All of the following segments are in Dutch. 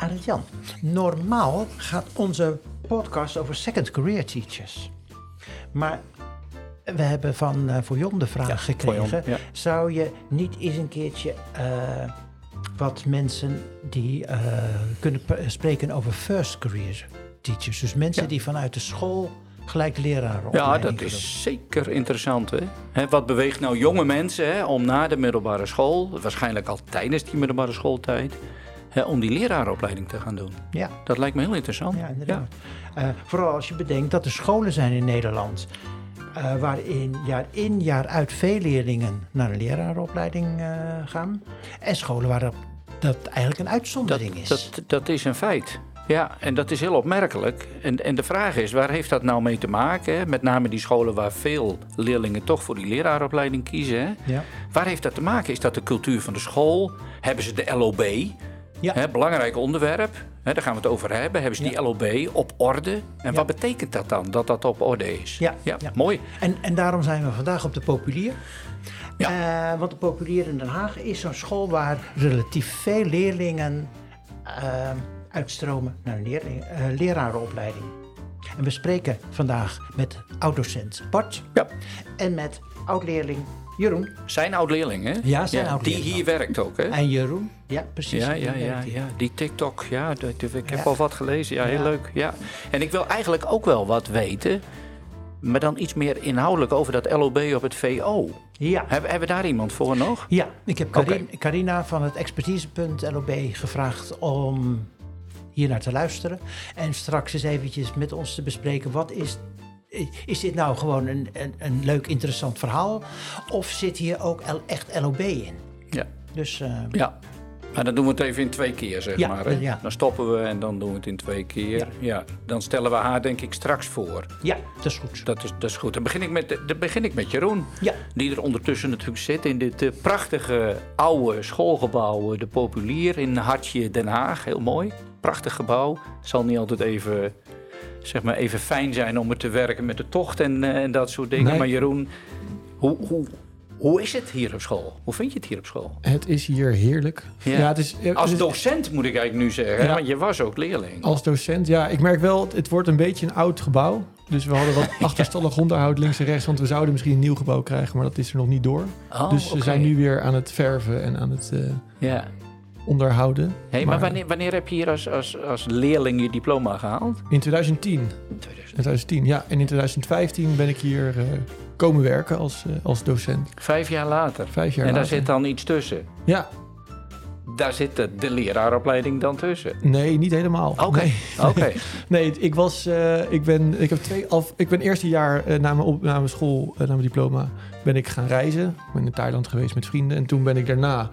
Arend Jan. Normaal gaat onze podcast over second career teachers. Maar we hebben van Foyon de vraag gekregen. Foyon, ja. Zou je niet eens een keertje wat mensen die kunnen spreken over first career teachers. Dus mensen die vanuit de school gelijk lerarenopleiding. Ja, dat is zeker interessant. Hè? Wat beweegt nou jonge mensen om na de middelbare school, waarschijnlijk al tijdens die middelbare schooltijd, om die lerarenopleiding te gaan doen. Ja. Dat lijkt me heel interessant. Ja, inderdaad. Ja. Vooral als je bedenkt dat er scholen zijn in Nederland waarin jaar in, jaar uit veel leerlingen naar een lerarenopleiding gaan. En scholen waar dat eigenlijk een uitzondering is. Dat is een feit. Ja, en dat is heel opmerkelijk. En de vraag is, waar heeft dat nou mee te maken? Hè? Met name die scholen waar veel leerlingen toch voor die lerarenopleiding kiezen. Hè? Ja. Waar heeft dat te maken? Is dat de cultuur van de school? Hebben ze de LOB? Ja. Hè, belangrijk onderwerp. Hè, daar gaan we het over hebben. Hebben ze die LOB op orde? En wat betekent dat dan, dat dat op orde is? Ja, ja, ja. Mooi. En daarom zijn we vandaag op de Populier. Ja. Want de Populier in Den Haag is zo'n school waar relatief veel leerlingen uitstromen naar een lerarenopleiding. En we spreken vandaag met oud-docent Bart en met oud-leerling Jeroen. Zijn oud-leerling, hè? Ja, zijn oud-leerling. Die hier werkt ook, hè? En Jeroen, ja, precies. Ja, die TikTok, ik heb al wat gelezen. Ja, heel leuk. Ja. En ik wil eigenlijk ook wel wat weten, maar dan iets meer inhoudelijk over dat LOB op het VO. Ja. Hebben we daar iemand voor nog? Ja, ik heb Carina van het Expertisepunt LOB gevraagd om hier naar te luisteren. En straks eens eventjes met ons te bespreken, wat is dit nou gewoon een leuk, interessant verhaal? Of zit hier ook echt LOB in? Ja. Dus, maar dan doen we het even in twee keer, zeg maar. Hè? Ja. Dan stoppen we en dan doen we het in twee keer. Ja. Ja. Dan stellen we haar, denk ik, straks voor. Ja, dat is goed. Dat is goed. Dan begin ik met Jeroen. Ja. Die er ondertussen natuurlijk zit in dit prachtige oude schoolgebouw, de Populier in Hartje, Den Haag. Heel mooi. Prachtig gebouw. Het zal niet altijd even, zeg maar, even fijn zijn om er te werken met de tocht en dat soort dingen. Nee. Maar Jeroen, hoe is het hier op school? Hoe vind je het hier op school? Het is hier heerlijk. Ja. Ja, als docent moet ik eigenlijk nu zeggen, want je was ook leerling. Als docent, ja. Ik merk wel, het wordt een beetje een oud gebouw. Dus we hadden wat achterstallig onderhoud links en rechts, want we zouden misschien een nieuw gebouw krijgen, maar dat is er nog niet door. Oh, dus we zijn nu weer aan het verven en aan het onderhouden. Hey, maar wanneer heb je hier als leerling je diploma gehaald? In 2010, ja. En in 2015 ben ik hier komen werken als docent. 5 jaar later. 5 jaar en later. Daar zit dan iets tussen? Ja. Daar zit de leraaropleiding dan tussen? Nee, niet helemaal. Oké. Nee, ik ben eerste jaar na mijn diploma ben ik gaan reizen. Ik ben in Thailand geweest met vrienden en toen ben ik daarna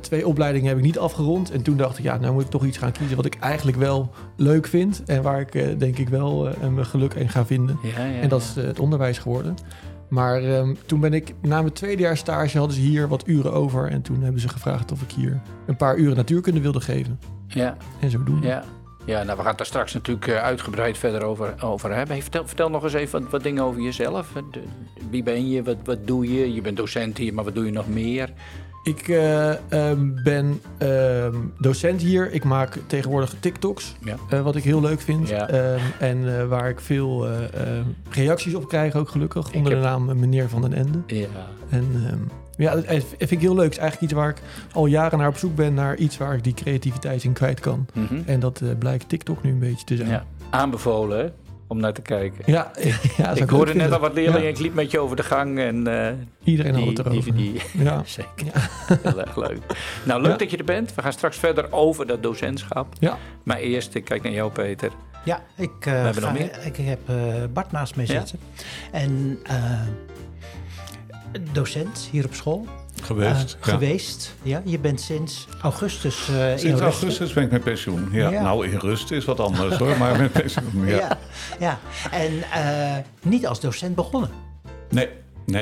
2 opleidingen heb ik niet afgerond. En toen dacht ik, nou moet ik toch iets gaan kiezen wat ik eigenlijk wel leuk vind. En waar ik denk ik wel mijn geluk in ga vinden. Ja, en dat is het onderwijs geworden. Maar toen ben ik, na mijn tweede jaar stage hadden ze hier wat uren over. En toen hebben ze gevraagd of ik hier een paar uren natuurkunde wilde geven. Ja. En zo doen we. Ja. Ja, nou we gaan het daar straks natuurlijk uitgebreid verder over hebben. Hey, vertel nog eens even wat dingen over jezelf. Wie ben je? Wat doe je? Je bent docent hier, maar wat doe je nog meer? Ik ben docent hier. Ik maak tegenwoordig TikToks, wat ik heel leuk vind. Ja. En waar ik veel reacties op krijg, ook gelukkig. De naam meneer Van den Ende. Ja. En dat vind ik heel leuk. Het is eigenlijk iets waar ik al jaren naar op zoek ben. Naar iets waar ik die creativiteit in kwijt kan. Mm-hmm. En dat blijkt TikTok nu een beetje te zijn. Ja. Aanbevolen, hè? Om naar te kijken. Ja, ik hoorde net al wat leerlingen. Ja. Ik liep met je over de gang. En, iedereen had het erover. Ja. Zeker. Ja. Heel erg leuk. Nou, leuk dat je er bent. We gaan straks verder over dat docentschap. Ja. Maar eerst, ik kijk naar jou, Peter. Ja, ik heb Bart naast mij zitten. Ja. En docent hier op school. Geweest. Ja, je bent sinds augustus in rust. Sinds augustus ben ik met pensioen. Ja. Ja. Nou, in rust is wat anders hoor, maar met pensioen. Ja. Ja. En niet als docent begonnen. Nee,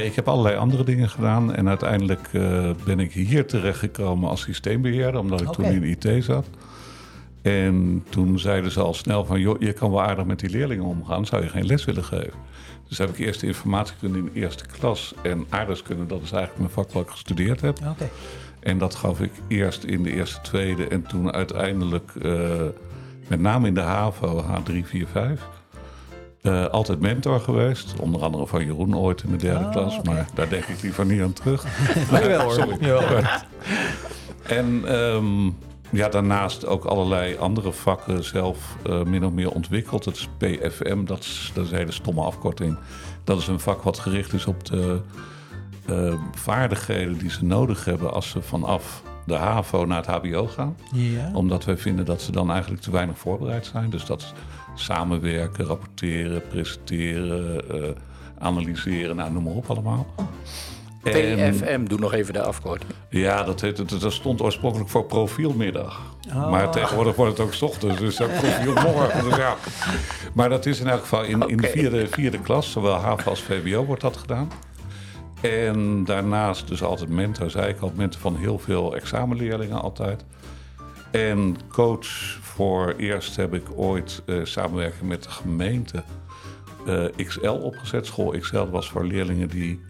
ik heb allerlei andere dingen gedaan. En uiteindelijk ben ik hier terechtgekomen als systeembeheerder, omdat ik toen in IT zat. En toen zeiden ze al snel van, joh, je kan wel aardig met die leerlingen omgaan. Zou je geen les willen geven? Dus heb ik eerst informatiekunde in de eerste klas en aardrijkskunde, dat is eigenlijk mijn vak wat ik gestudeerd heb. Okay. En dat gaf ik eerst in de eerste, tweede en toen uiteindelijk, met name in de HAVO, H345... altijd mentor geweest, onder andere van Jeroen ooit in de derde klas. Okay. Maar daar denk ik liever niet aan terug. Jawel hoor. Sorry. Ja. En daarnaast ook allerlei andere vakken zelf min of meer ontwikkeld. Het is PFM, dat is een hele stomme afkorting. Dat is een vak wat gericht is op de vaardigheden die ze nodig hebben als ze vanaf de HAVO naar het HBO gaan. Ja. Omdat wij vinden dat ze dan eigenlijk te weinig voorbereid zijn. Dus dat samenwerken, rapporteren, presenteren, analyseren, noem maar op allemaal. PFM, doe nog even de afkorting. Ja, dat stond oorspronkelijk voor profielmiddag. Oh. Maar tegenwoordig wordt het ook 's ochtends, dus dat profielmorgen. Dus ja. Maar dat is in elk geval in de vierde klas, zowel HAVO als VWO wordt dat gedaan. En daarnaast dus altijd mentor, zei ik al, mentor van heel veel examenleerlingen altijd. En coach voor eerst heb ik ooit samenwerking met de gemeente XL opgezet. School XL was voor leerlingen die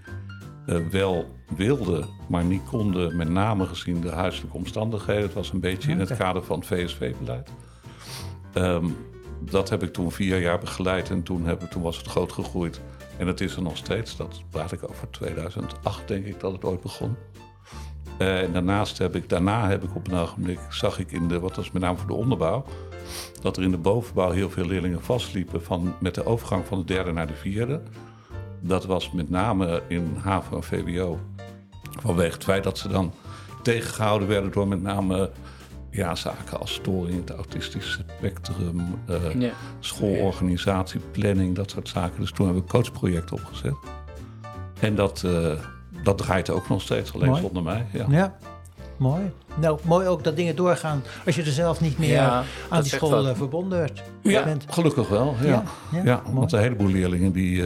wel wilden, maar niet konden, met name gezien de huiselijke omstandigheden. Het was een beetje in het kader van het VSV-beleid. Dat heb ik toen 4 jaar begeleid en toen was het groot gegroeid. En het is er nog steeds, dat praat ik over 2008 denk ik dat het ooit begon. En daarna heb ik op een ogenblik, zag ik in de, wat was met name voor de onderbouw, dat er in de bovenbouw heel veel leerlingen vastliepen met de overgang van de derde naar de vierde. Dat was met name in HAVO en VWO vanwege het feit dat ze dan tegengehouden werden door met name zaken als storing in het autistische spectrum, schoolorganisatie, planning, dat soort zaken. Dus toen hebben we een coachproject opgezet. En dat draait ook nog steeds, alleen zonder mij. Ja. Mooi. Nou, mooi ook dat dingen doorgaan als je er zelf niet meer aan die school verbonden bent. Gelukkig wel. Ja, want een heleboel leerlingen die,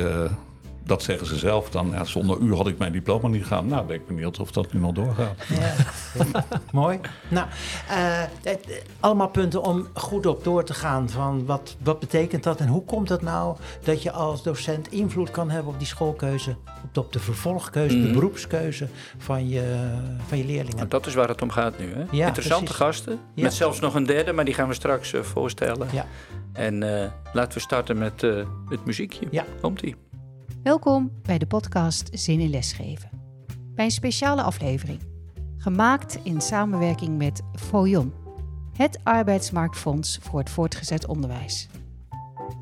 dat zeggen ze zelf dan, zonder u had ik mijn diploma niet gehaald. Nou, ben ik benieuwd of dat nu nog doorgaat. Ja. Mooi. Nou, allemaal punten om goed op door te gaan van wat betekent dat en hoe komt dat nou dat je als docent invloed kan hebben op die schoolkeuze, op de vervolgkeuze, de beroepskeuze van je leerlingen. Nou, dat is waar het om gaat nu. Hè? Ja, interessante gasten, met zelfs nog een derde, maar die gaan we straks voorstellen. Ja. En laten we starten met het muziekje. Ja. Komt-ie. Welkom bij de podcast Zin in Lesgeven. Bij een speciale aflevering. Gemaakt in samenwerking met Foyon, het arbeidsmarktfonds voor het voortgezet onderwijs.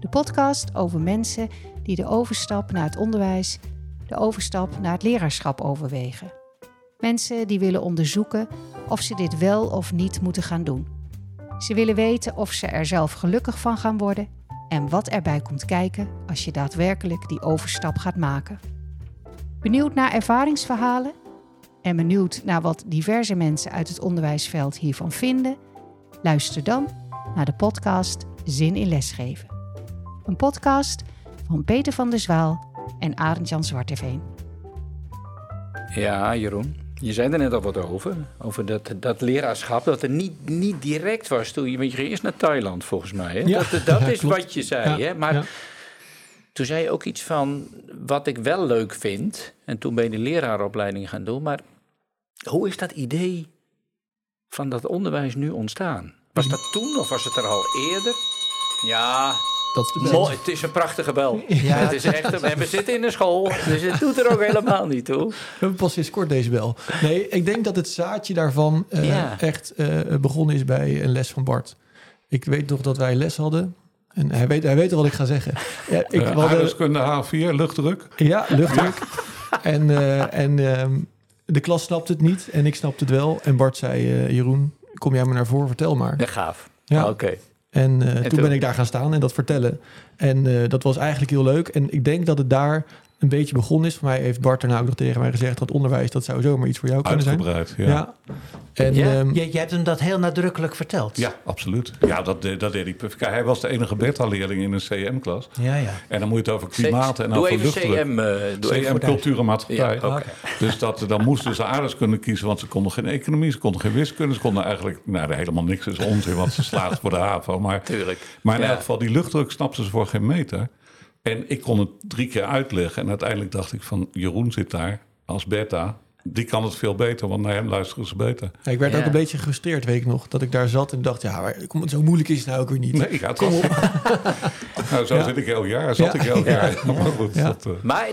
De podcast over mensen die de overstap naar het onderwijs, de overstap naar het leraarschap overwegen. Mensen die willen onderzoeken of ze dit wel of niet moeten gaan doen. Ze willen weten of ze er zelf gelukkig van gaan worden en wat erbij komt kijken als je daadwerkelijk die overstap gaat maken. Benieuwd naar ervaringsverhalen? En benieuwd naar wat diverse mensen uit het onderwijsveld hiervan vinden? Luister dan naar de podcast Zin in Lesgeven. Een podcast van Peter van der Zwaal en Arend Jan Zwarteveen. Ja, Jeroen. Je zei er net al wat over dat leraarschap, dat er niet direct was toen je... Want je ging eerst naar Thailand, volgens mij. Hè? Ja, dat is klopt. Wat je zei. Ja, hè? Maar toen zei je ook iets van, wat ik wel leuk vind... en toen ben je de lerarenopleiding gaan doen... maar hoe is dat idee van dat onderwijs nu ontstaan? Was dat toen of was het er al eerder? Ja... Het is een prachtige bel. Ja. Het is echt en we zitten in een school, dus het doet er ook helemaal niet toe. We hebben pas sinds kort deze bel. Nee, ik denk dat het zaadje daarvan echt begonnen is bij een les van Bart. Ik weet nog dat wij een les hadden. En hij weet al wat ik ga zeggen. Ja, aardrijkskunde H4, luchtdruk. Ja, luchtdruk. En de klas snapte het niet en ik snapte het wel. En Bart zei, Jeroen, kom jij maar naar voren, vertel maar. Ja, gaaf. Ja. Ah, oké. En toen ben ik daar gaan staan en dat vertellen. En dat was eigenlijk heel leuk. En ik denk dat het daar een beetje begonnen is. Voor mij heeft Bart daarna ook nog tegen mij gezegd... dat onderwijs, dat zou zomaar iets voor jou kunnen zijn. Uitgebreid, ja. En, ja? Je hebt hem dat heel nadrukkelijk verteld. Ja, absoluut. Ja, dat deed ik. Hij was de enige beta-leerling in een CM-klas. Ja. En dan moet je het over klimaat en over luchtdruk. CM, cultuur en maatschappij. Ja, okay. Dus dan moesten ze aardrijkskunde kiezen... want ze konden geen economie, ze konden geen wiskunde... ze konden eigenlijk... helemaal niks is onzin... want ze slaat voor de HAVO. Maar in elk geval, die luchtdruk snapten ze voor geen meter... En ik kon het 3 keer uitleggen. En uiteindelijk dacht ik van, Jeroen zit daar als beta. die kan het veel beter, want naar hem luisteren ze beter. Ja, ik werd ook een beetje gefrustreerd, weet ik nog, dat ik daar zat en dacht, ja, maar kom, zo moeilijk is het nou ook weer niet. Nee, gaat toch. Nou, zo zit ik heel jaar, zat ik heel jaar. Ja. Maar goed, ja. Maar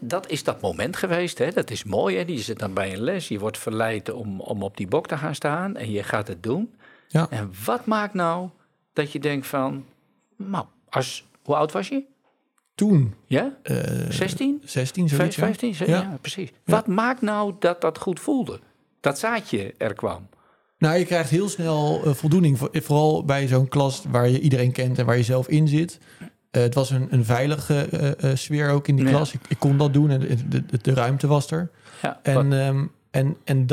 dat is dat moment geweest, hè? Dat is mooi, hè? Je zit dan bij een les, je wordt verleid om op die bok te gaan staan en je gaat het doen. Ja. En wat maakt nou dat je denkt van, nou, hoe oud was je? Toen. Ja? 16? 15? Ja, precies. Ja. Wat maakt nou dat goed voelde? Dat zaadje er kwam. Nou, je krijgt heel snel voldoening. Vooral bij zo'n klas waar je iedereen kent en waar je zelf in zit. Het was een veilige sfeer ook in die klas. Ik kon dat doen en de ruimte was er. Ja, en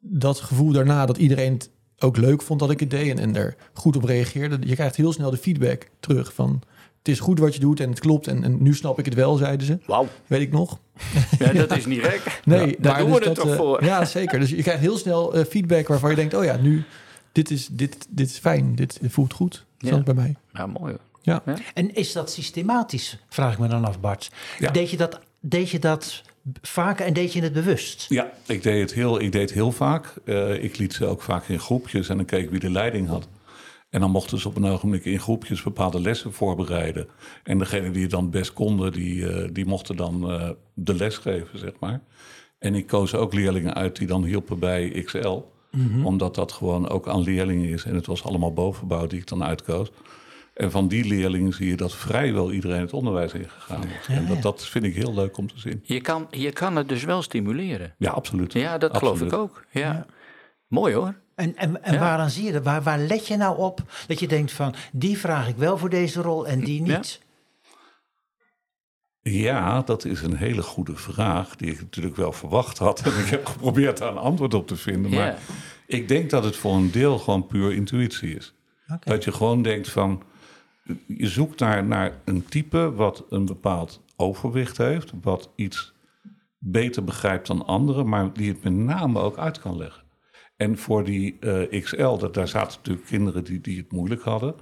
dat gevoel daarna dat iedereen het ook leuk vond dat ik het deed en er goed op reageerde. Je krijgt heel snel de feedback terug van... Het is goed wat je doet en het klopt. En nu snap ik het wel, zeiden ze. Wauw. Weet ik nog. Ja, dat is niet gek. Nee, ja, daar doen we het toch voor. Ja, zeker. Dus je krijgt heel snel feedback waarvan je denkt... oh ja, nu, dit is fijn. Dit voelt goed. Ja. Dat bij mij. Ja, mooi hoor. Ja. Ja. En is dat systematisch? Vraag ik me dan af, Bart. Ja. Deed je dat vaker en deed je het bewust? Ja, ik deed het heel vaak. Ik liet ze ook vaak in groepjes en dan keek wie de leiding had. En dan mochten ze op een ogenblik in groepjes bepaalde lessen voorbereiden. En degene die het dan het best konden, die mochten dan de les geven, zeg maar. En ik koos ook leerlingen uit die dan hielpen bij XL. Mm-hmm. Omdat dat gewoon ook aan leerlingen is. En het was allemaal bovenbouw die ik dan uitkoos. En van die leerlingen zie je dat vrijwel iedereen het onderwijs ingegaan is. Ja, en dat vind ik heel leuk om te zien. Je kan het dus wel stimuleren. Ja, absoluut. Ja, dat absoluut. Geloof ik ook. Ja. Mooi hoor. En ja. Waaraan zie je dat? Waar let je nou op? Dat je denkt van, die vraag ik wel voor deze rol en die niet. Ja, dat is een hele goede vraag die ik natuurlijk wel verwacht had. En ik heb geprobeerd daar een antwoord op te vinden. Maar ik denk dat het voor een deel gewoon puur intuïtie is. Okay. Dat je gewoon denkt van, je zoekt naar een type wat een bepaald overwicht heeft. Wat iets beter begrijpt dan anderen, maar die het met name ook uit kan leggen. En voor die XL, daar zaten natuurlijk kinderen die het moeilijk hadden.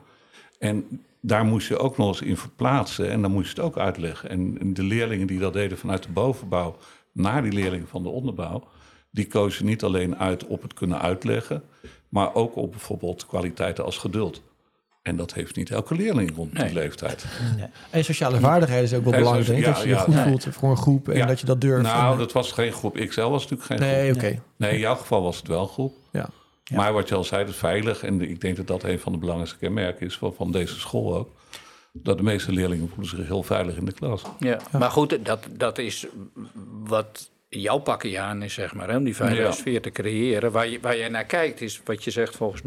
En daar moest je ook nog eens in verplaatsen en dan moest je het ook uitleggen. En de leerlingen die dat deden vanuit de bovenbouw naar die leerlingen van de onderbouw... die kozen niet alleen uit op het kunnen uitleggen... maar ook op bijvoorbeeld kwaliteiten als geduld. En dat heeft niet elke leerling rond die leeftijd. Nee. En sociale vaardigheid is ook wel belangrijk. Dat je je goed voelt voor een groep en dat je dat durft. Nou, dat was geen groep. XL was natuurlijk geen groep. Nee, oké. Nee, in jouw geval was het wel een groep. Ja. Ja. Maar wat je al zei, dat veilig. En ik denk dat een van de belangrijkste kenmerken is van deze school ook. Dat de meeste leerlingen voelen zich heel veilig in de klas. Ja. Ja. Maar goed, dat is wat jouw pakje aan is, zeg maar. Om die veilige sfeer te creëren. Waar jij naar kijkt, is wat je zegt volgens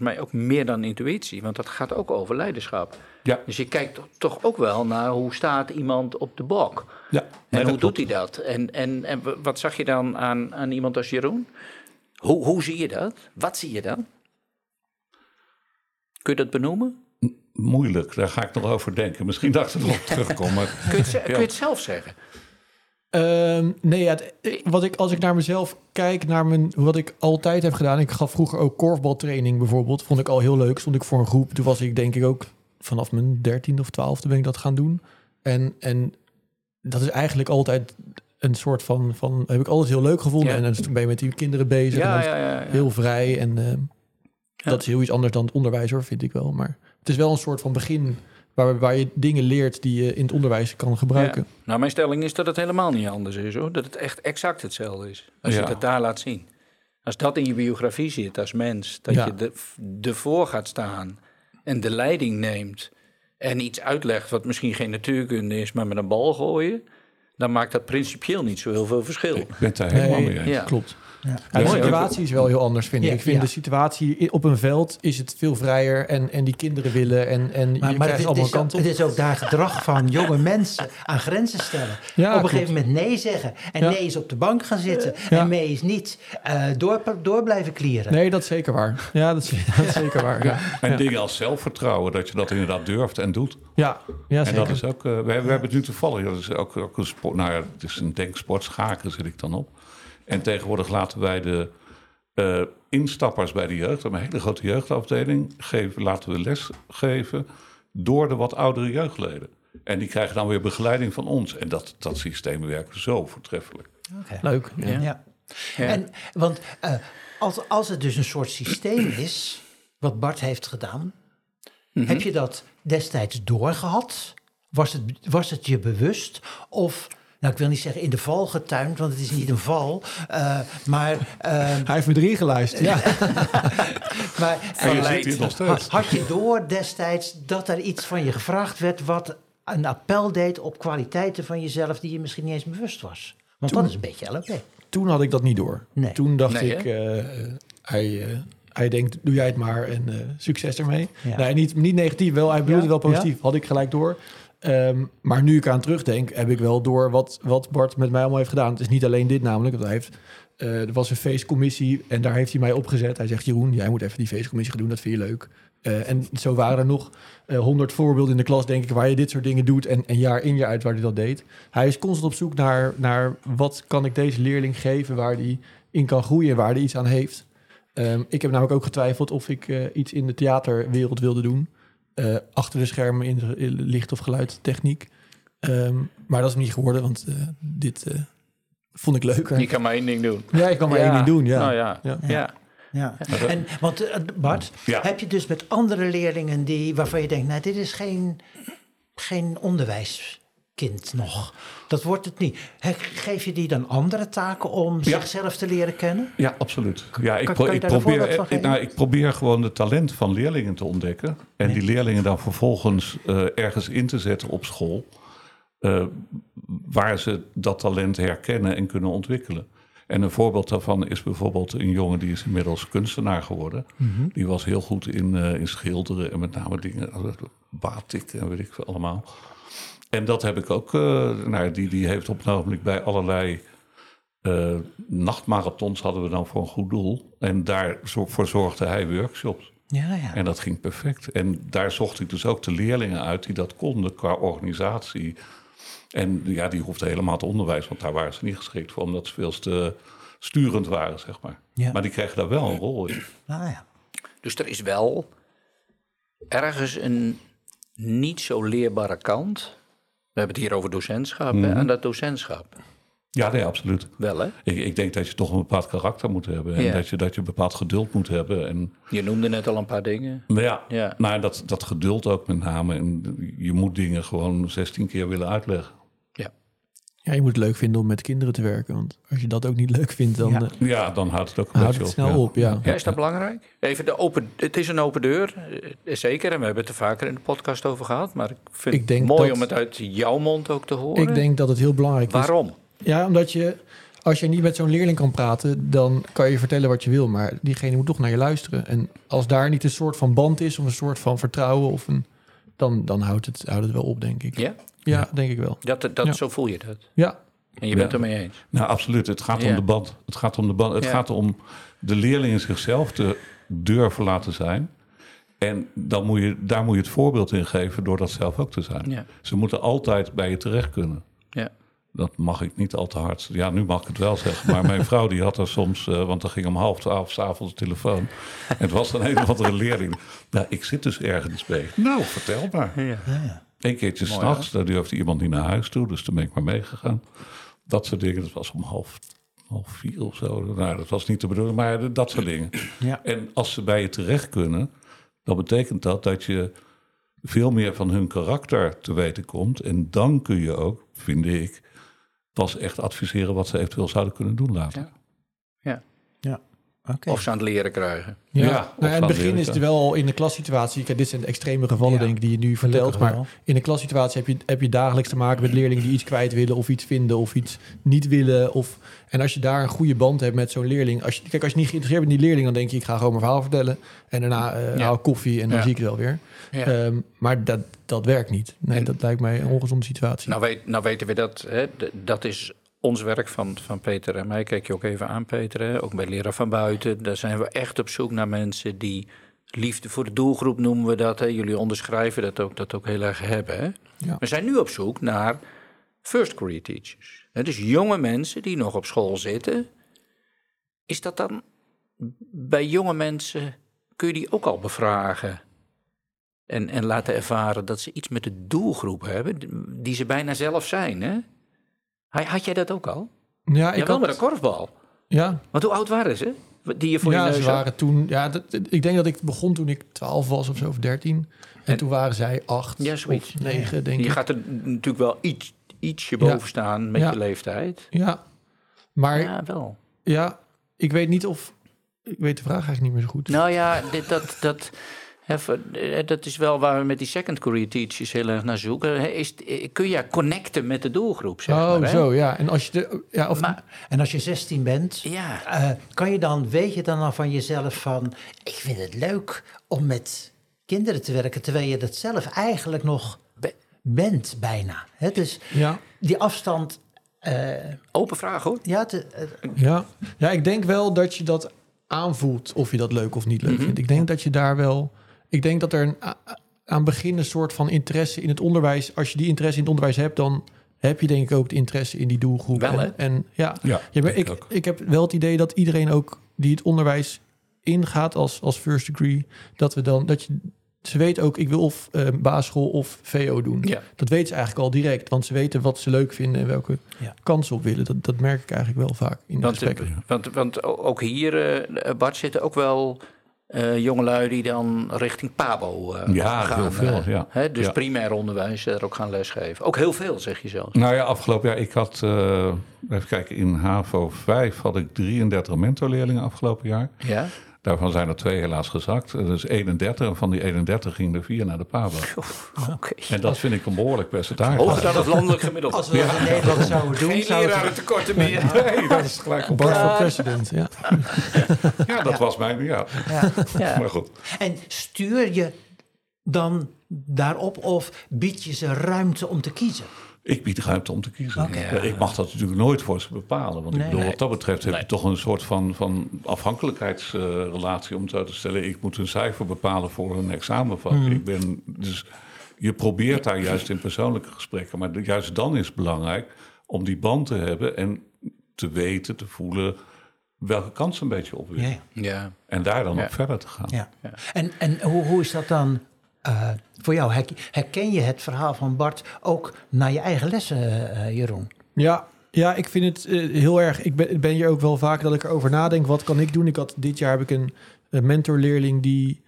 mij ook meer dan intuïtie. Want dat gaat ook over leiderschap. Ja. Dus je kijkt toch ook wel naar hoe staat iemand op de bok. Ja, en hoe doet hij dat? En wat zag je dan aan iemand als Jeroen? Hoe zie je dat? Wat zie je dan? Kun je dat benoemen? Moeilijk, daar ga ik nog over denken. Misschien dat ik er nog op terugkom. Maar... Kun je het zelf zeggen? Als ik naar mezelf kijk, wat ik altijd heb gedaan... Ik gaf vroeger ook korfbaltraining bijvoorbeeld. Vond ik al heel leuk, stond ik voor een groep. Toen was ik denk ik ook vanaf mijn 13e of 12e ben ik dat gaan doen. En dat is eigenlijk altijd een soort van heb ik altijd heel leuk gevonden. Ja. En toen ben je met die kinderen bezig en dan is het heel vrij. En dat is heel iets anders dan het onderwijs hoor, vind ik wel. Maar het is wel een soort van begin... Waar je dingen leert die je in het onderwijs kan gebruiken. Ja. Nou, mijn stelling is dat het helemaal niet anders is, hoor. Dat het echt exact hetzelfde is. Als je het daar laat zien. Als dat in je biografie zit als mens. Dat je ervoor gaat staan en de leiding neemt. En iets uitlegt wat misschien geen natuurkunde is, maar met een bal gooien. Dan maakt dat principieel niet zo heel veel verschil. Ik ben daar helemaal mee eens. Ja. Klopt. Ja. Ja, de situatie is wel heel anders, vind ik. Ja, ik vind de situatie op een veld is het veel vrijer en die kinderen willen en maar, je maar krijgt allemaal kanten op. Het is ook daar gedrag van jonge mensen aan grenzen stellen. Ja, op een gegeven moment nee zeggen. En nee is op de bank gaan zitten. En nee is niet door blijven klieren. Nee, dat is zeker waar. Ja, dat is zeker waar. Ja. Ja. En dingen als zelfvertrouwen, dat je dat inderdaad durft en doet. Ja, ja zeker. En dat is ook, we hebben het nu toevallig. Dat is ook een sport, het is een denksport, schaken zit ik dan op. En tegenwoordig laten wij de instappers bij de jeugd... een hele grote jeugdafdeling laten we les geven... door de wat oudere jeugdleden. En die krijgen dan weer begeleiding van ons. En dat systeem werkt zo voortreffelijk. Okay. Leuk. Ja. Ja. Ja. En, want als het dus een soort systeem is, wat Bart heeft gedaan, mm-hmm. heb je dat destijds doorgehad? Was het je bewust? Of, nou, ik wil niet zeggen in de val getuind, want het is niet een val. Maar hij heeft me erin geluisterd. Ja. Maar had je door destijds dat er iets van je gevraagd werd wat een appel deed op kwaliteiten van jezelf die je misschien niet eens bewust was? Want toen, dat is een beetje LOB. Toen had ik dat niet door. Nee. Toen dacht ik, hij denkt, doe jij het maar en succes ermee. Ja. Nee, niet negatief, wel, hij bedoelde wel positief. Ja. Had ik gelijk door. Maar nu ik aan terugdenk, heb ik wel door wat Bart met mij allemaal heeft gedaan. Het is niet alleen dit namelijk. Want hij heeft, er was een feestcommissie en daar heeft hij mij opgezet. Hij zegt, Jeroen, jij moet even die feestcommissie gaan doen, dat vind je leuk. En zo waren er nog 100 voorbeelden in de klas, denk ik, waar je dit soort dingen doet en jaar in jaar uit waar hij dat deed. Hij is constant op zoek naar wat kan ik deze leerling geven waar hij in kan groeien, waar hij iets aan heeft. Ik heb namelijk ook getwijfeld of ik iets in de theaterwereld wilde doen. Achter de schermen in licht- of geluidstechniek. Maar dat is niet geworden, want dit vond ik leuk. Je kan maar één ding doen. Ja, ik kan maar één ding doen, ja. Nou ja. Ja. En, want Bart, heb je dus met andere leerlingen waarvan je denkt, nou, dit is geen onderwijskind nog. Dat wordt het niet. Geef je die dan andere taken om zichzelf te leren kennen? Ja, absoluut. Ja, ik probeer gewoon de talent van leerlingen te ontdekken. En die leerlingen dan vervolgens ergens in te zetten op school. Waar ze dat talent herkennen en kunnen ontwikkelen. En een voorbeeld daarvan is bijvoorbeeld een jongen die is inmiddels kunstenaar geworden. Mm-hmm. Die was heel goed in schilderen en met name dingen als batik en weet ik veel allemaal. En dat heb ik ook. Die heeft op een ogenblik bij allerlei nachtmarathons hadden we dan voor een goed doel. En daarvoor zorgde hij workshops. Ja, ja. En dat ging perfect. En daar zocht ik dus ook de leerlingen uit die dat konden qua organisatie. En ja, die hoefde helemaal het onderwijs, want daar waren ze niet geschikt voor, omdat ze veel te sturend waren, zeg maar. Ja. Maar die kregen daar wel een rol in. Ah, ja. Dus er is wel ergens een niet zo leerbare kant. We hebben het hier over docentschap, hè? Aan dat docentschap. Ja, nee, absoluut. Wel, hè? Ik denk dat je toch een bepaald karakter moet hebben. En dat je een bepaald geduld moet hebben. En je noemde net al een paar dingen. Maar dat geduld ook met name. En je moet dingen gewoon 16 keer willen uitleggen. Ja. Ja, je moet het leuk vinden om met kinderen te werken. Want als je dat ook niet leuk vindt, dan... dan houdt het ook een beetje snel op. Ja, is dat belangrijk? Even het is een open deur, zeker. En we hebben het er vaker in de podcast over gehad. Maar ik vind het mooi om het uit jouw mond ook te horen. Ik denk dat het heel belangrijk is. Waarom? Ja, omdat als je niet met zo'n leerling kan praten, dan kan je vertellen wat je wil. Maar diegene moet toch naar je luisteren. En als daar niet een soort van band is of een soort van vertrouwen, dan houdt het wel op, denk ik. Ja? Ja, denk ik wel. Zo voel je dat? Ja. En je bent ermee eens? Nou, absoluut. Het gaat om de band. Het gaat om de band. Het gaat om de leerlingen zichzelf te durven laten zijn. En dan moet je het voorbeeld in geven door dat zelf ook te zijn. Ja. Ze moeten altijd bij je terecht kunnen. Ja. Dat mag ik niet al te hard. Ja, nu mag ik het wel zeggen. Maar mijn vrouw die had er soms... want dan ging om 11:30 's avonds de telefoon. En het was dan een of andere leerling. Nou, ik zit dus ergens mee. Nou, vertel maar. Ja, ja. Eén keertje s'nachts, daar durfde iemand niet naar huis toe. Dus toen ben ik maar meegegaan. Dat soort dingen, dat was om 3:30 of zo. Nou, dat was niet de bedoeling, maar dat soort dingen. Ja. En als ze bij je terecht kunnen... dan betekent dat je veel meer van hun karakter te weten komt. En dan kun je ook, vind ik... pas echt adviseren wat ze eventueel zouden kunnen doen later. Ja. Okay. Of ze aan het leren krijgen. Ja. Nou, in het begin is het wel al in de klassituatie... Dit zijn de extreme gevallen, denk ik, die je nu vertelt. Maar in de klassituatie heb je dagelijks te maken met leerlingen... die iets kwijt willen of iets vinden of iets niet willen. En als je daar een goede band hebt met zo'n leerling... Als je niet geïnteresseerd bent in die leerling... dan denk je, ik ga gewoon mijn verhaal vertellen. En daarna haal ik koffie en dan zie ik het wel weer. Ja. Maar dat werkt niet. Nee, dat lijkt mij een ongezonde situatie. Nou weten we dat. Hè? Dat is... ons werk van Peter en mij, kijk je ook even aan, Peter, hè? Ook bij Leraar van Buiten. Daar zijn we echt op zoek naar mensen die liefde voor de doelgroep noemen we dat. Hè? Jullie onderschrijven dat ook heel erg hebben. Hè? Ja. We zijn nu op zoek naar first career teachers. Hè? Dus jonge mensen die nog op school zitten. Is dat dan bij jonge mensen, kun je die ook al bevragen? En laten ervaren dat ze iets met de doelgroep hebben die ze bijna zelf zijn. Hè? Had jij dat ook al? Ja, ik had met een korfbal. Ja. Want hoe oud waren ze? Die je voor je neus ze waren had? Toen. Ja, ik denk dat ik begon toen ik 12 was of zo, of 13. En toen waren zij 8 of 9, denk ik. Je gaat er natuurlijk wel ietsje boven staan met je leeftijd. Ja, maar. Ja, wel. Ja, ik weet niet of. Ik weet de vraag eigenlijk niet meer zo goed. Nou ja, dat is wel waar we met die second career teachers heel erg naar zoeken. Kun je connecten met de doelgroep, zeg maar. Hè? Zo, ja. En als je, en als je 16 bent, weet je dan al van jezelf van... ik vind het leuk om met kinderen te werken... terwijl je dat zelf eigenlijk nog bent bijna. Hè? Dus die afstand... Open vraag, hoor. Ja, ik denk wel dat je dat aanvoelt of je dat leuk of niet leuk vindt. Ik denk dat je daar wel... Ik denk dat er aan begin een soort van interesse in het onderwijs... Als je die interesse in het onderwijs hebt... dan heb je denk ik ook de interesse in die doelgroep. Wel, ik heb wel het idee dat iedereen ook... die het onderwijs ingaat als first degree... Ze weten ook, ik wil of basisschool of VO doen. Ja. Dat weten ze eigenlijk al direct. Want ze weten wat ze leuk vinden en welke kansen op willen. Dat merk ik eigenlijk wel vaak in de gesprekken. Want ook hier, Bart, zitten ook wel jongelui die dan richting PABO gaan. Heel veel, ja. Hè? Dus primair onderwijs, daar ook gaan lesgeven. Ook heel veel, zeg je zelf. Nou ja, afgelopen jaar, ik had... even kijken, in HAVO 5 had ik 33 mentorleerlingen afgelopen jaar. Ja. Daarvan zijn er 2 helaas gezakt. Dus 31. En van die 31 gingen er 4 naar de PABO. Okay. En dat vind ik een behoorlijk percentage. Hoger dan het landelijk gemiddeld. Als we dat in Nederland zouden doen... Geen leraren tekorten meer. Nee, dat is gelijk een Bart voor president. Ja, dat was mij nu. Ja. Maar goed. En stuur je dan daarop of bied je ze ruimte om te kiezen? Ik bied ruimte om te kiezen. Okay, ja. Ik mag dat natuurlijk nooit voor ze bepalen. Want wat dat betreft heb je toch een soort van afhankelijkheidsrelatie om het uit te stellen. Ik moet een cijfer bepalen voor een examenvak. Je probeert daar juist in persoonlijke gesprekken. Maar juist dan is het belangrijk om die band te hebben en te weten, te voelen welke kant ze een beetje op willen. Ja. En daar dan op verder te gaan. Ja. Ja. En hoe is dat dan... voor jou, herken je het verhaal van Bart ook naar je eigen lessen, Jeroen? Ja, ik vind het heel erg... Ik ben hier ook wel vaak dat ik erover nadenk. Wat kan ik doen? Dit jaar heb ik een mentorleerling die...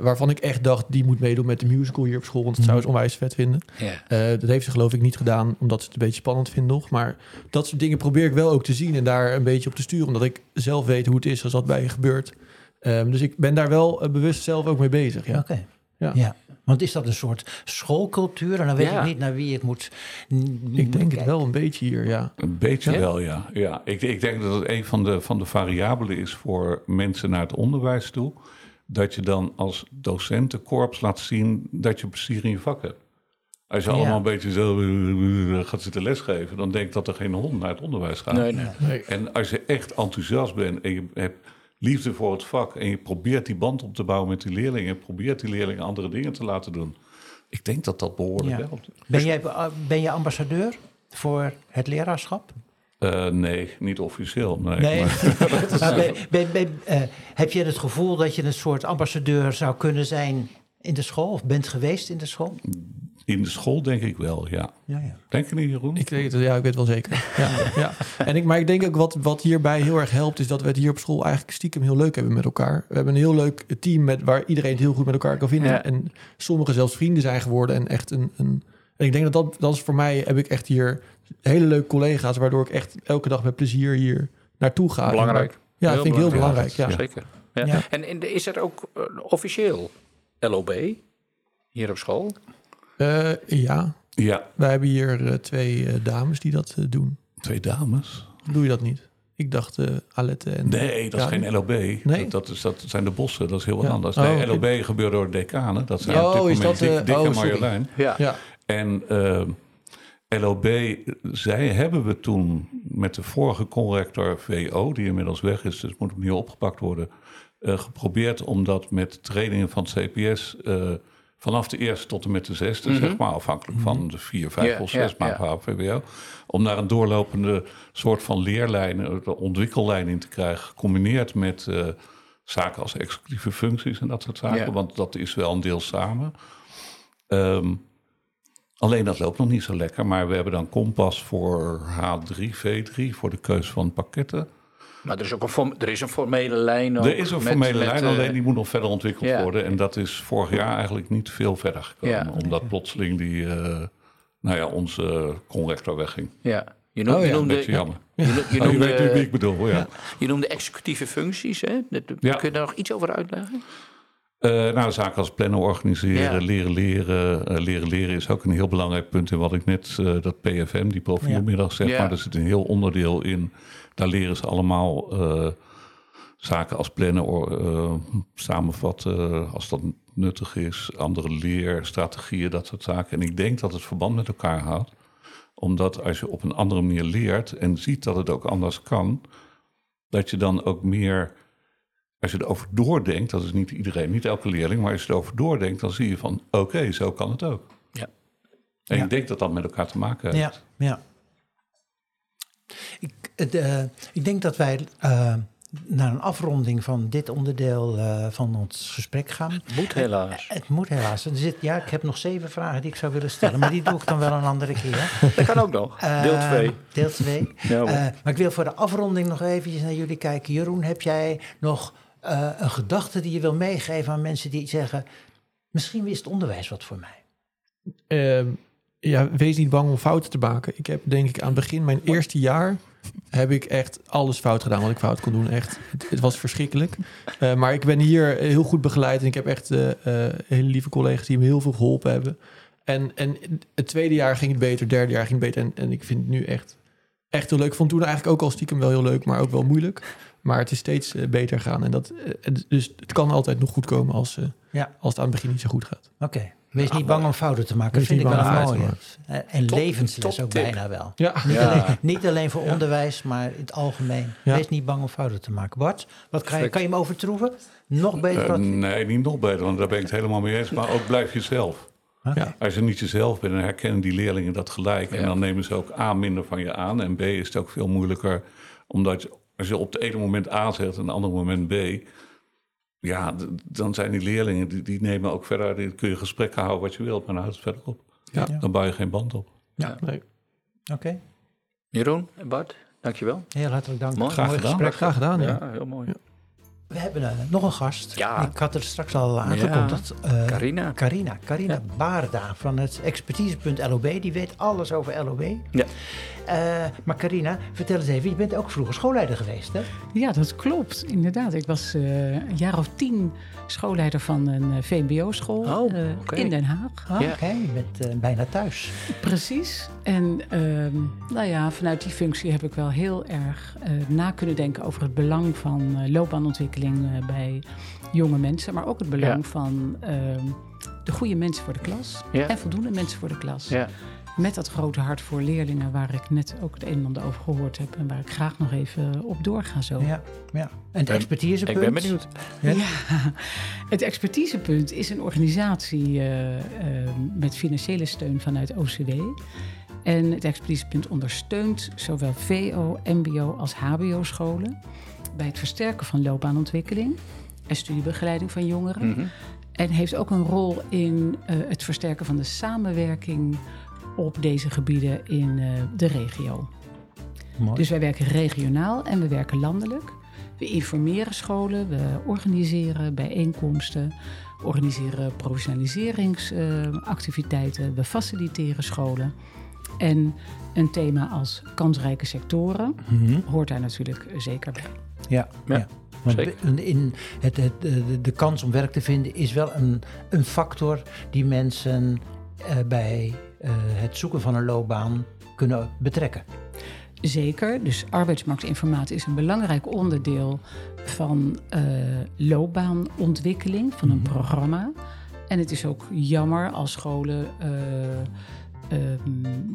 waarvan ik echt dacht, die moet meedoen met de musical hier op school. Want dat zou ze onwijs vet vinden. Yeah. Dat heeft ze geloof ik niet gedaan, omdat ze het een beetje spannend vindt nog. Maar dat soort dingen probeer ik wel ook te zien en daar een beetje op te sturen. Omdat ik zelf weet hoe het is als dat bij je gebeurt. Dus ik ben daar wel bewust zelf ook mee bezig. Ja. Okay. Ja, want is dat een soort schoolcultuur? En dan weet ik niet naar wie ik moet... Ik denk het wel een beetje hier, ja. Een beetje wel, ja. Ik denk dat het een van de variabelen is voor mensen naar het onderwijs toe. Dat je dan als docentenkorps laat zien dat je plezier in je vak hebt. Als je allemaal een beetje zo gaat zitten lesgeven... dan denk ik dat er geen hond naar het onderwijs gaat. Nee. En als je echt enthousiast bent en je hebt... liefde voor het vak en je probeert die band op te bouwen met die leerlingen... en probeert die leerlingen andere dingen te laten doen. Ik denk dat dat behoorlijk helpt. Ben jij ambassadeur voor het leraarschap? Nee, niet officieel. Nee. Maar heb je het gevoel dat je een soort ambassadeur zou kunnen zijn in de school... of bent geweest in de school? In de school denk ik wel, ja. Denk je niet, Jeroen? Ik weet het, ik weet wel zeker. Ja. Maar ik denk ook wat hierbij heel erg helpt... is dat we het hier op school eigenlijk stiekem heel leuk hebben met elkaar. We hebben een heel leuk team waar iedereen het heel goed met elkaar kan vinden. Ja. En sommigen zelfs vrienden zijn geworden. En echt en ik denk dat is voor mij... heb ik echt hier hele leuke collega's... waardoor ik echt elke dag met plezier hier naartoe ga. Belangrijk. Ja, dat vind ik heel belangrijk. Ja. Zeker. Ja. Ja. En is er ook officieel LOB hier op school... Ja, wij hebben hier twee dames die dat doen. Twee dames? Doe je dat niet? Ik dacht Alette en... Nee, dat is geen LOB. Nee? Dat zijn de bossen, dat is heel wat anders. Nee, LOB gebeurt door de decanen. Dat zijn op dit moment Dick en Marjolein. Ja. En LOB, zij hebben we toen met de vorige conrector VO... die inmiddels weg is, dus moet opnieuw opgepakt worden... geprobeerd om dat met trainingen van CPS... vanaf de eerste tot en met de zesde, zeg maar, afhankelijk van de 4, 5 of 6 maand van VWO, om daar een doorlopende soort van leerlijn, ontwikkellijn in te krijgen, gecombineerd met zaken als executieve functies en dat soort zaken. Ja. Want dat is wel een deel samen. Alleen dat loopt nog niet zo lekker. Maar we hebben dan Kompas voor H3, V3, voor de keuze van pakketten. Maar er is ook een formele lijn. Er is een formele lijn, alleen die moet nog verder ontwikkeld worden. En dat is vorig jaar eigenlijk niet veel verder gekomen. Ja. Omdat plotseling onze conrector wegging. Ja. Je noemde, weet wie ik bedoel, ja. Je noemde executieve functies, hè? Kun je daar nog iets over uitleggen? Zaken als plannen organiseren, leren is ook een heel belangrijk punt in wat ik net, dat PFM, die profielmiddag, zeg. Ja. Maar er zit een heel onderdeel in. Daar leren ze allemaal zaken als plannen samenvatten, als dat nuttig is. Andere leerstrategieën, dat soort zaken. En ik denk dat het verband met elkaar houdt. Omdat als je op een andere manier leert en ziet dat het ook anders kan, dat je dan ook meer, als je erover doordenkt, dat is niet iedereen, niet elke leerling, maar als je erover doordenkt, dan zie je van oké, zo kan het ook. Ja. En ik denk dat dat met elkaar te maken heeft. Ja. Ik denk dat wij naar een afronding van dit onderdeel van ons gesprek gaan. Het moet helaas. Ik heb nog 7 vragen die ik zou willen stellen, maar die doe ik dan wel een andere keer. Dat kan ook nog. Deel 2. Ja, maar ik wil voor de afronding nog eventjes naar jullie kijken. Jeroen, heb jij nog een gedachte die je wil meegeven aan mensen die zeggen, misschien is het onderwijs wat voor mij? Wees niet bang om fouten te maken. Ik heb denk ik aan het begin, mijn eerste jaar, heb ik echt alles fout gedaan wat ik fout kon doen. Echt, het was verschrikkelijk. Maar ik ben hier heel goed begeleid en ik heb echt hele lieve collega's die me heel veel geholpen hebben. En het tweede jaar ging het beter, het derde jaar ging het beter. En ik vind het nu echt heel leuk. Ik vond toen eigenlijk ook al stiekem wel heel leuk, maar ook wel moeilijk. Maar het is steeds beter gaan. En dus het kan altijd nog goed komen als het aan het begin niet zo goed gaat. Oké. Wees niet bang om fouten te maken. Dat vind ik wel mooi. En levensles ook bijna wel. Ja. Niet alleen voor onderwijs, maar in het algemeen. Ja. Wees niet bang om fouten te maken. Bart, wat kan je hem overtroeven? Nog beter? Nee, niet nog beter, want daar ben ik het helemaal mee eens. Maar ook blijf jezelf. Okay. Ja. Als je niet jezelf bent, dan herkennen die leerlingen dat gelijk. Ja. En dan nemen ze ook A minder van je aan. En B is het ook veel moeilijker. Omdat als je op het ene moment A zegt en op het andere moment B... Ja, dan zijn die leerlingen, die nemen ook verder... Die kun je gesprekken houden wat je wilt, maar dan houdt het verder op. Ja. Dan bouw je geen band op. Ja, nee. Oké. Jeroen en Bart, dankjewel. Heel hartelijk dank. Graag gedaan. Ja, heel mooi. Ja. We hebben nog een gast. Ja. Ik had er straks al aangekondigd. Ja. Carina Baarda van het Expertisepunt LOB. Die weet alles over LOB. Ja. Maar Carina, vertel eens even. Je bent ook vroeger schoolleider geweest, hè? Ja, dat klopt. Inderdaad. Ik was een jaar of 10 schoolleider van een VMBO-school in Den Haag. Oh, ja. Oké, je bent bijna thuis. Precies. En vanuit die functie heb ik wel heel erg na kunnen denken over het belang van loopbaanontwikkeling bij jonge mensen, maar ook het belang van de goede mensen voor de klas en voldoende mensen voor de klas. Ja. Met dat grote hart voor leerlingen waar ik net ook het een en ander over gehoord heb en waar ik graag nog even op doorga zo. Ja, ja. En het Expertisepunt? Ik ben benieuwd. Ja. Ja. Het Expertisepunt is een organisatie met financiële steun vanuit OCW. En het Expertisepunt ondersteunt zowel VO, MBO als HBO-scholen bij het versterken van loopbaanontwikkeling en studiebegeleiding van jongeren. Mm-hmm. En heeft ook een rol in het versterken van de samenwerking op deze gebieden in de regio. Mooi. Dus wij werken regionaal en we werken landelijk. We informeren scholen, we organiseren bijeenkomsten, organiseren professionaliseringsactiviteiten, we faciliteren scholen. En een thema als kansrijke sectoren hoort daar natuurlijk zeker bij. Ja. Want in de kans om werk te vinden is wel een factor die mensen bij het zoeken van een loopbaan kunnen betrekken. Zeker, dus arbeidsmarktinformatie is een belangrijk onderdeel van loopbaanontwikkeling, van een programma. En het is ook jammer als scholen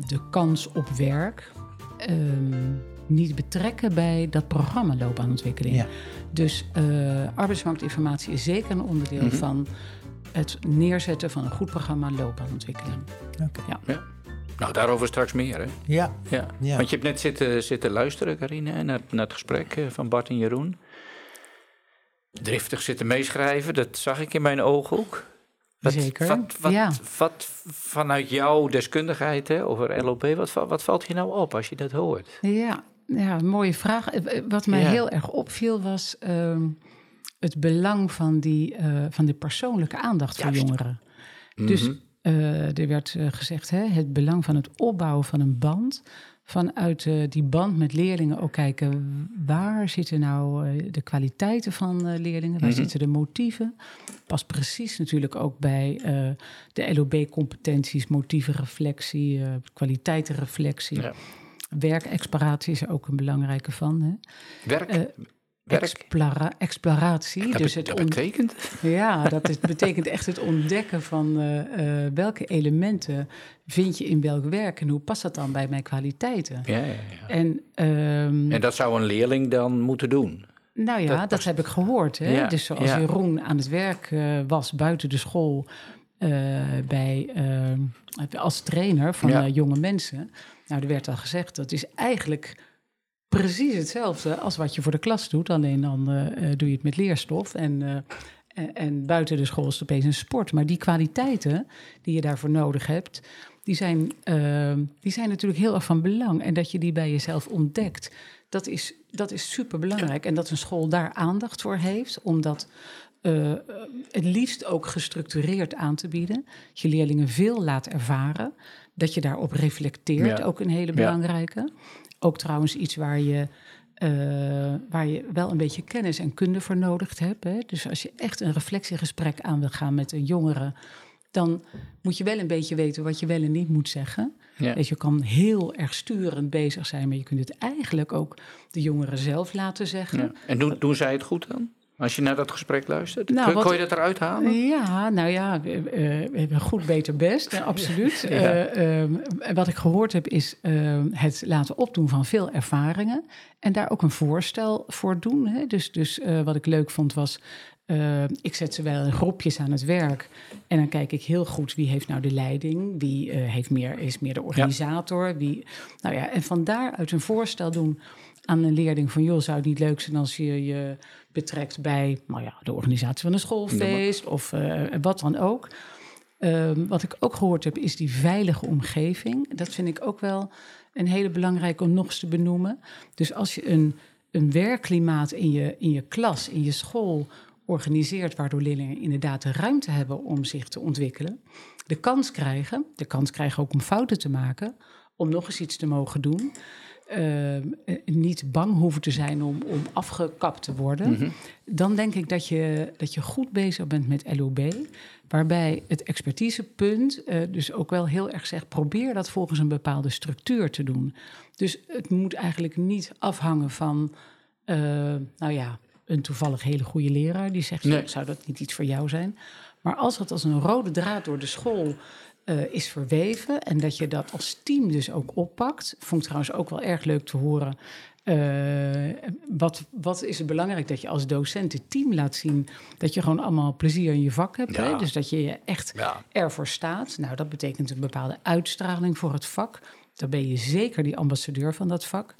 de kans op werk niet betrekken bij dat programma loopbaanontwikkeling. Ja. Dus arbeidsmarktinformatie is zeker een onderdeel van het neerzetten van een goed programma loopbaanontwikkeling. Okay. Ja. Nou, daarover straks meer, hè? Ja. Want je hebt net zitten luisteren, Carina, naar het gesprek van Bart en Jeroen. driftig zitten meeschrijven. Dat zag ik in mijn ogen ook. Zeker. Wat vanuit jouw deskundigheid over LOB, wat valt je nou op als je dat hoort? Ja, mooie vraag. Wat mij heel erg opviel was het belang van de persoonlijke aandacht voor jongeren. Mm-hmm. Dus er werd gezegd, het belang van het opbouwen van een band. Vanuit die band met leerlingen ook kijken, waar zitten nou de kwaliteiten van leerlingen? Waar zitten de motieven? Pas precies natuurlijk ook bij de LOB-competenties, motieven, reflectie, kwaliteitenreflectie. Ja. Werkexploratie is er ook een belangrijke van. Hè? Exploratie. Dat, dus dat betekent? Ja, dat betekent echt het ontdekken van welke elementen vind je in welk werk en hoe past dat dan bij mijn kwaliteiten. Ja. En dat zou een leerling dan moeten doen? Nou ja, dat heb ik gehoord. Hè? Ja, dus zoals Jeroen aan het werk was buiten de school als trainer van jonge mensen. Nou, er werd al gezegd, dat is eigenlijk precies hetzelfde als wat je voor de klas doet. Alleen dan doe je het met leerstof. En buiten de school is het opeens een sport. Maar die kwaliteiten die je daarvoor nodig hebt, die zijn natuurlijk heel erg van belang. En dat je die bij jezelf ontdekt, dat is superbelangrijk. En dat een school daar aandacht voor heeft, omdat het liefst ook gestructureerd aan te bieden. Je leerlingen veel laat ervaren. Dat je daarop reflecteert, ook een hele belangrijke. Ja. Ook trouwens iets waar je wel een beetje kennis en kunde voor nodig hebt. Hè? Dus als je echt een reflectiegesprek aan wil gaan met een jongere, dan moet je wel een beetje weten wat je wel en niet moet zeggen. Ja. Dus je kan heel erg sturend bezig zijn, maar je kunt het eigenlijk ook de jongeren zelf laten zeggen. Ja. En doen zij het goed dan? Als je naar dat gesprek luistert, kon je dat eruit halen? Ja, nou ja, goed, beter, best, absoluut. Ja. Wat ik gehoord heb is het laten opdoen van veel ervaringen en daar ook een voorstel voor doen. Hè. Dus wat ik leuk vond was, ik zet ze wel in groepjes aan het werk en dan kijk ik heel goed wie heeft nou de leiding, wie is meer de organisator. Ja. En van daaruit een voorstel doen aan een leerling van, joh, zou het niet leuk zijn als je betrekt bij de organisatie van een schoolfeest of wat dan ook. Wat ik ook gehoord heb, is die veilige omgeving. Dat vind ik ook wel een hele belangrijke om nog eens te benoemen. Dus als je een werkklimaat in je klas, in je school organiseert, waardoor leerlingen inderdaad de ruimte hebben om zich te ontwikkelen, de kans krijgen ook om fouten te maken, om nog eens iets te mogen doen. Niet bang hoeven te zijn om afgekapt te worden. Mm-hmm. Dan denk ik dat je goed bezig bent met LOB. Waarbij het expertisepunt dus ook wel heel erg zegt, probeer dat volgens een bepaalde structuur te doen. Dus het moet eigenlijk niet afhangen van een toevallig hele goede leraar die zegt, zou dat niet iets voor jou zijn? Maar als dat als een rode draad door de school is verweven en dat je dat als team dus ook oppakt. Vond ik trouwens ook wel erg leuk te horen. Wat is het belangrijk dat je als docent het team laat zien dat je gewoon allemaal plezier in je vak hebt. Ja. Hè? Dus dat je echt ervoor staat. Nou, dat betekent een bepaalde uitstraling voor het vak. Dan ben je zeker die ambassadeur van dat vak.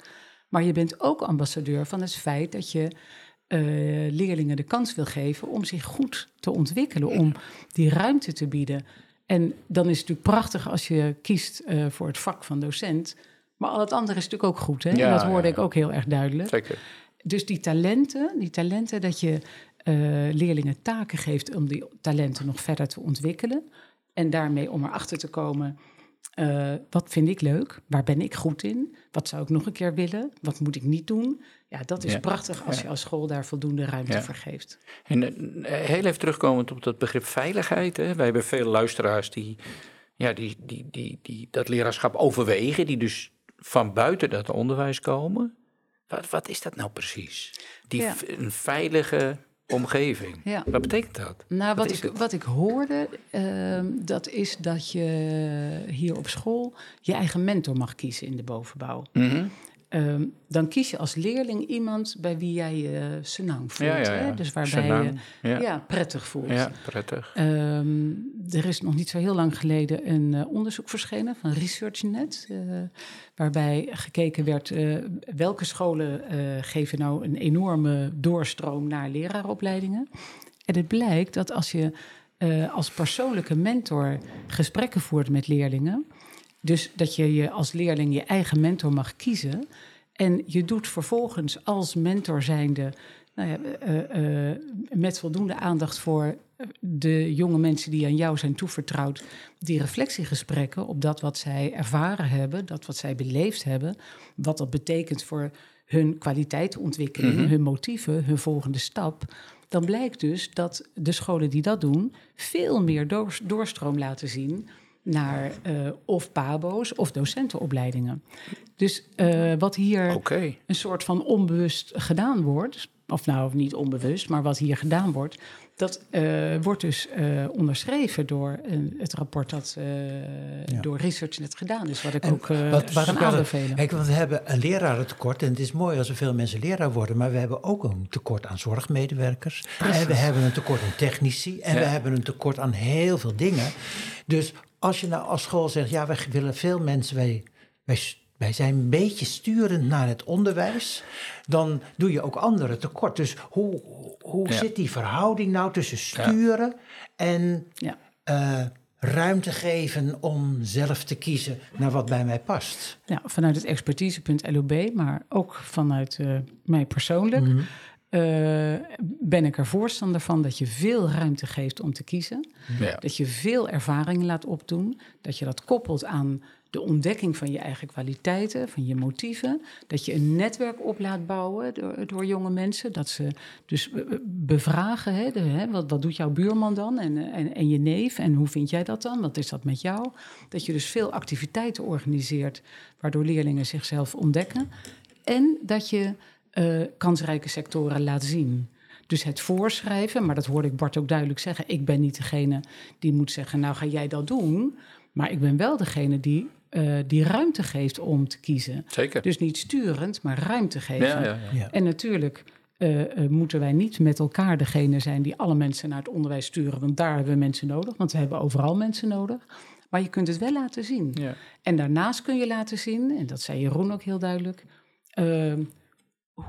Maar je bent ook ambassadeur van het feit dat je leerlingen de kans wil geven om zich goed te ontwikkelen, om die ruimte te bieden. En dan is het natuurlijk prachtig als je kiest voor het vak van docent. Maar al het andere is natuurlijk ook goed. Hè? Ja, en dat hoorde ik ook heel erg duidelijk. Zeker. Dus die talenten dat je leerlingen taken geeft om die talenten nog verder te ontwikkelen. En daarmee om erachter te komen, wat vind ik leuk? Waar ben ik goed in? Wat zou ik nog een keer willen? Wat moet ik niet doen? Ja, dat is prachtig als je als school daar voldoende ruimte voor geeft. En heel even terugkomend op dat begrip veiligheid. Hè. Wij hebben veel luisteraars die dat leraarschap overwegen, die dus van buiten dat onderwijs komen. Wat is dat nou precies? Een veilige omgeving. Ja. Wat betekent dat? Nou, wat ik hoorde, dat is dat je hier op school je eigen mentor mag kiezen in de bovenbouw. Mm-hmm. Dan kies je als leerling iemand bij wie jij je senang voelt. Ja. Hè? Dus waarbij senang, je prettig voelt. Ja, prettig. Er is nog niet zo heel lang geleden een onderzoek verschenen van ResearchNet. Waarbij gekeken werd welke scholen geven nou een enorme doorstroom naar lerarenopleidingen. En het blijkt dat als je als persoonlijke mentor gesprekken voert met leerlingen... Dus dat je als leerling je eigen mentor mag kiezen. En je doet vervolgens als mentor zijnde... met voldoende aandacht voor de jonge mensen die aan jou zijn toevertrouwd... die reflectiegesprekken op dat wat zij ervaren hebben... dat wat zij beleefd hebben, wat dat betekent voor hun kwaliteitsontwikkeling... Mm-hmm. hun motieven, hun volgende stap... dan blijkt dus dat de scholen die dat doen... veel meer doorstroom laten zien... naar of PABO's of docentenopleidingen. Dus wat hier een soort van onbewust gedaan wordt... of nou niet onbewust, maar wat hier gedaan wordt... dat wordt dus onderschreven door het rapport dat door ResearchNet gedaan is... wat ik en ook kan aanbevelen. Kijk, want we hebben een lerarentekort... en het is mooi als er veel mensen leraar worden... maar we hebben ook een tekort aan zorgmedewerkers... Precies. En we hebben een tekort aan technici... en we hebben een tekort aan heel veel dingen. Dus... Als je nou als school zegt, ja, wij willen veel mensen, wij zijn een beetje sturend naar het onderwijs, dan doe je ook anderen tekort. Dus hoe zit die verhouding nou tussen sturen en ruimte geven om zelf te kiezen naar wat bij mij past? Nou, vanuit het Expertisepunt LOB, maar ook vanuit mij persoonlijk, ben ik er voorstander van dat je veel ruimte geeft om te kiezen. Ja. Dat je veel ervaring laat opdoen. Dat je dat koppelt aan de ontdekking van je eigen kwaliteiten, van je motieven. Dat je een netwerk op laat bouwen door jonge mensen. Dat ze dus bevragen, wat doet jouw buurman dan en je neef? En hoe vind jij dat dan? Wat is dat met jou? Dat je dus veel activiteiten organiseert... waardoor leerlingen zichzelf ontdekken. En dat je... kansrijke sectoren laat zien. Dus het voorschrijven, maar dat hoorde ik Bart ook duidelijk zeggen... ik ben niet degene die moet zeggen, nou ga jij dat doen... maar ik ben wel degene die ruimte geeft om te kiezen. Zeker. Dus niet sturend, maar ruimte geven. Ja. En natuurlijk moeten wij niet met elkaar degene zijn... die alle mensen naar het onderwijs sturen, want daar hebben we mensen nodig... want we hebben overal mensen nodig... maar je kunt het wel laten zien. Ja. En daarnaast kun je laten zien, en dat zei Jeroen ook heel duidelijk...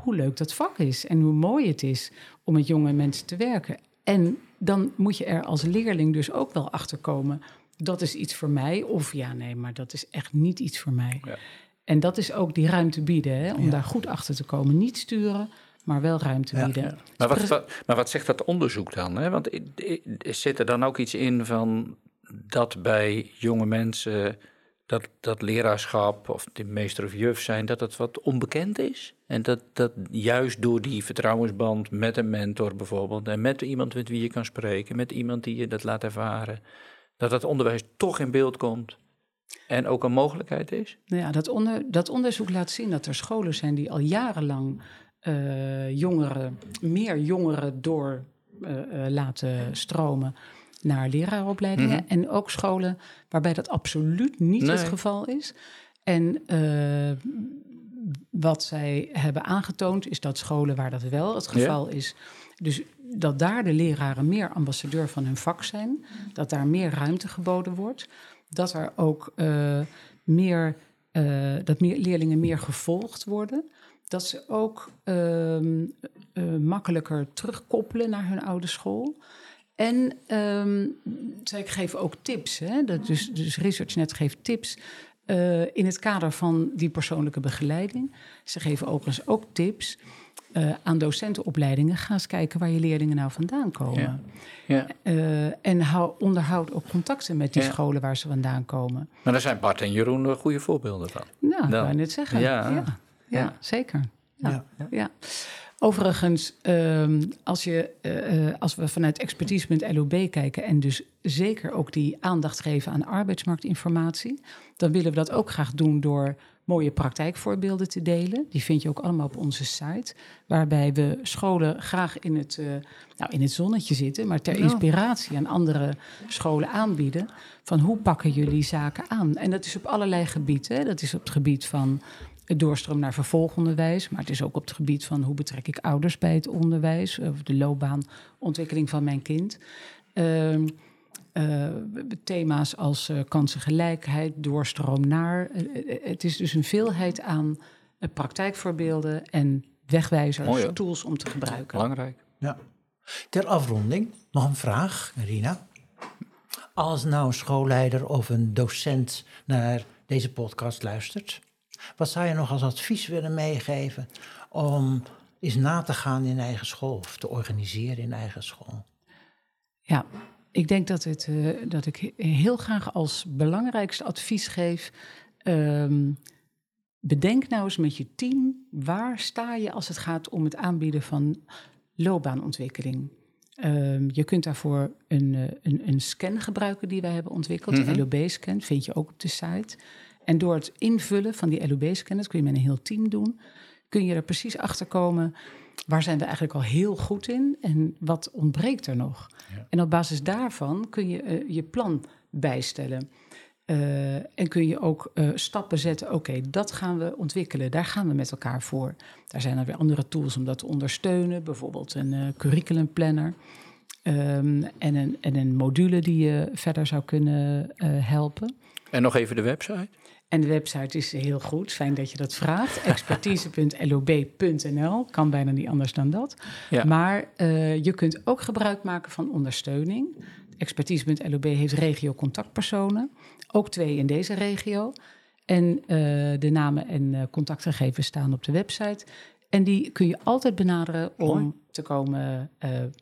hoe leuk dat vak is en hoe mooi het is om met jonge mensen te werken. En dan moet je er als leerling dus ook wel achter komen... dat is iets voor mij of maar dat is echt niet iets voor mij. Ja. En dat is ook die ruimte bieden, om daar goed achter te komen. Niet sturen, maar wel ruimte bieden. Ja. Maar wat zegt dat onderzoek dan? Hè? Want zit er dan ook iets in van dat bij jonge mensen... Dat leraarschap of de meester of juf zijn, dat het wat onbekend is. En dat juist door die vertrouwensband met een mentor bijvoorbeeld... en met iemand met wie je kan spreken, met iemand die je dat laat ervaren... dat onderwijs toch in beeld komt en ook een mogelijkheid is. Nou ja, dat onderzoek laat zien dat er scholen zijn die al jarenlang meer jongeren door laten stromen... naar leraaropleidingen en ook scholen waarbij dat absoluut niet het geval is. En wat zij hebben aangetoond is dat scholen waar dat wel het geval is... dus dat daar de leraren meer ambassadeur van hun vak zijn... dat daar meer ruimte geboden wordt... dat er ook meer leerlingen meer gevolgd worden... dat ze ook makkelijker terugkoppelen naar hun oude school... En ik geef ook tips. Hè? Dus ResearchNet geeft tips in het kader van die persoonlijke begeleiding. Ze geven overigens ook tips aan docentenopleidingen. Ga eens kijken waar je leerlingen nou vandaan komen. Ja. En onderhoud ook contacten met die scholen waar ze vandaan komen. Maar daar zijn Bart en Jeroen goede voorbeelden van. Nou, dat wou je net zeggen. Ja, zeker. Ja. Overigens, als we vanuit Expertise.lob kijken... en dus zeker ook die aandacht geven aan arbeidsmarktinformatie... dan willen we dat ook graag doen door mooie praktijkvoorbeelden te delen. Die vind je ook allemaal op onze site. Waarbij we scholen graag in het zonnetje zitten... maar ter inspiratie aan andere scholen aanbieden... van hoe pakken jullie zaken aan? En dat is op allerlei gebieden. Hè? Dat is op het gebied van... het doorstroom naar vervolgonderwijs. Maar het is ook op het gebied van hoe betrek ik ouders bij het onderwijs. Of de loopbaanontwikkeling van mijn kind. Thema's als kansengelijkheid, doorstroom naar. Het is dus een veelheid aan praktijkvoorbeelden en wegwijzers, mooi, tools om te gebruiken. Belangrijk. Ja. Ter afronding nog een vraag, Carina. Als nou een schoolleider of een docent naar deze podcast luistert, wat zou je nog als advies willen meegeven om eens na te gaan in eigen school of te organiseren in eigen school? Ja, ik denk dat ik heel graag als belangrijkste advies geef. Bedenk nou eens met je team, waar sta je als het gaat om het aanbieden van loopbaanontwikkeling? Je kunt daarvoor een scan gebruiken die wij hebben ontwikkeld, mm-hmm, de LOB-scan, vind je ook op de site. En door het invullen van die LOB-scan, dat kun je met een heel team doen, kun je er precies achter komen, waar zijn we eigenlijk al heel goed in en wat ontbreekt er nog? Ja. En op basis daarvan kun je je plan bijstellen. En kun je ook stappen zetten, oké, dat gaan we ontwikkelen, daar gaan we met elkaar voor. Daar zijn er weer andere tools om dat te ondersteunen, bijvoorbeeld een curriculumplanner en een module die je verder zou kunnen helpen. En nog even de website. En de website is heel goed, fijn dat je dat vraagt. Expertise.lob.nl, kan bijna niet anders dan dat. Ja. Maar je kunt ook gebruik maken van ondersteuning. Expertise.lob heeft regio-contactpersonen, ook 2 in deze regio. En de namen en contactgegevens staan op de website. En die kun je altijd benaderen om te komen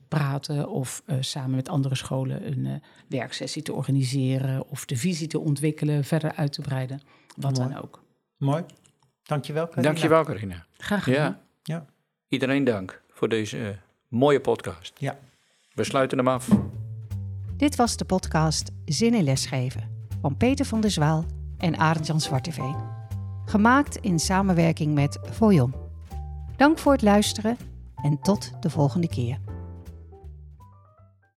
praten of samen met andere scholen een werksessie te organiseren of de visie te ontwikkelen, verder uit te breiden, wat dan ook. Mooi. Dankjewel, Carina. Dankjewel, Carina. Graag gedaan. Ja. Ja. Iedereen dank voor deze mooie podcast. Ja. We sluiten hem af. Dit was de podcast Zin in Lesgeven van Peter van der Zwaal en Arend Jan Zwarteveen. Gemaakt in samenwerking met Foyon. Dank voor het luisteren en tot de volgende keer.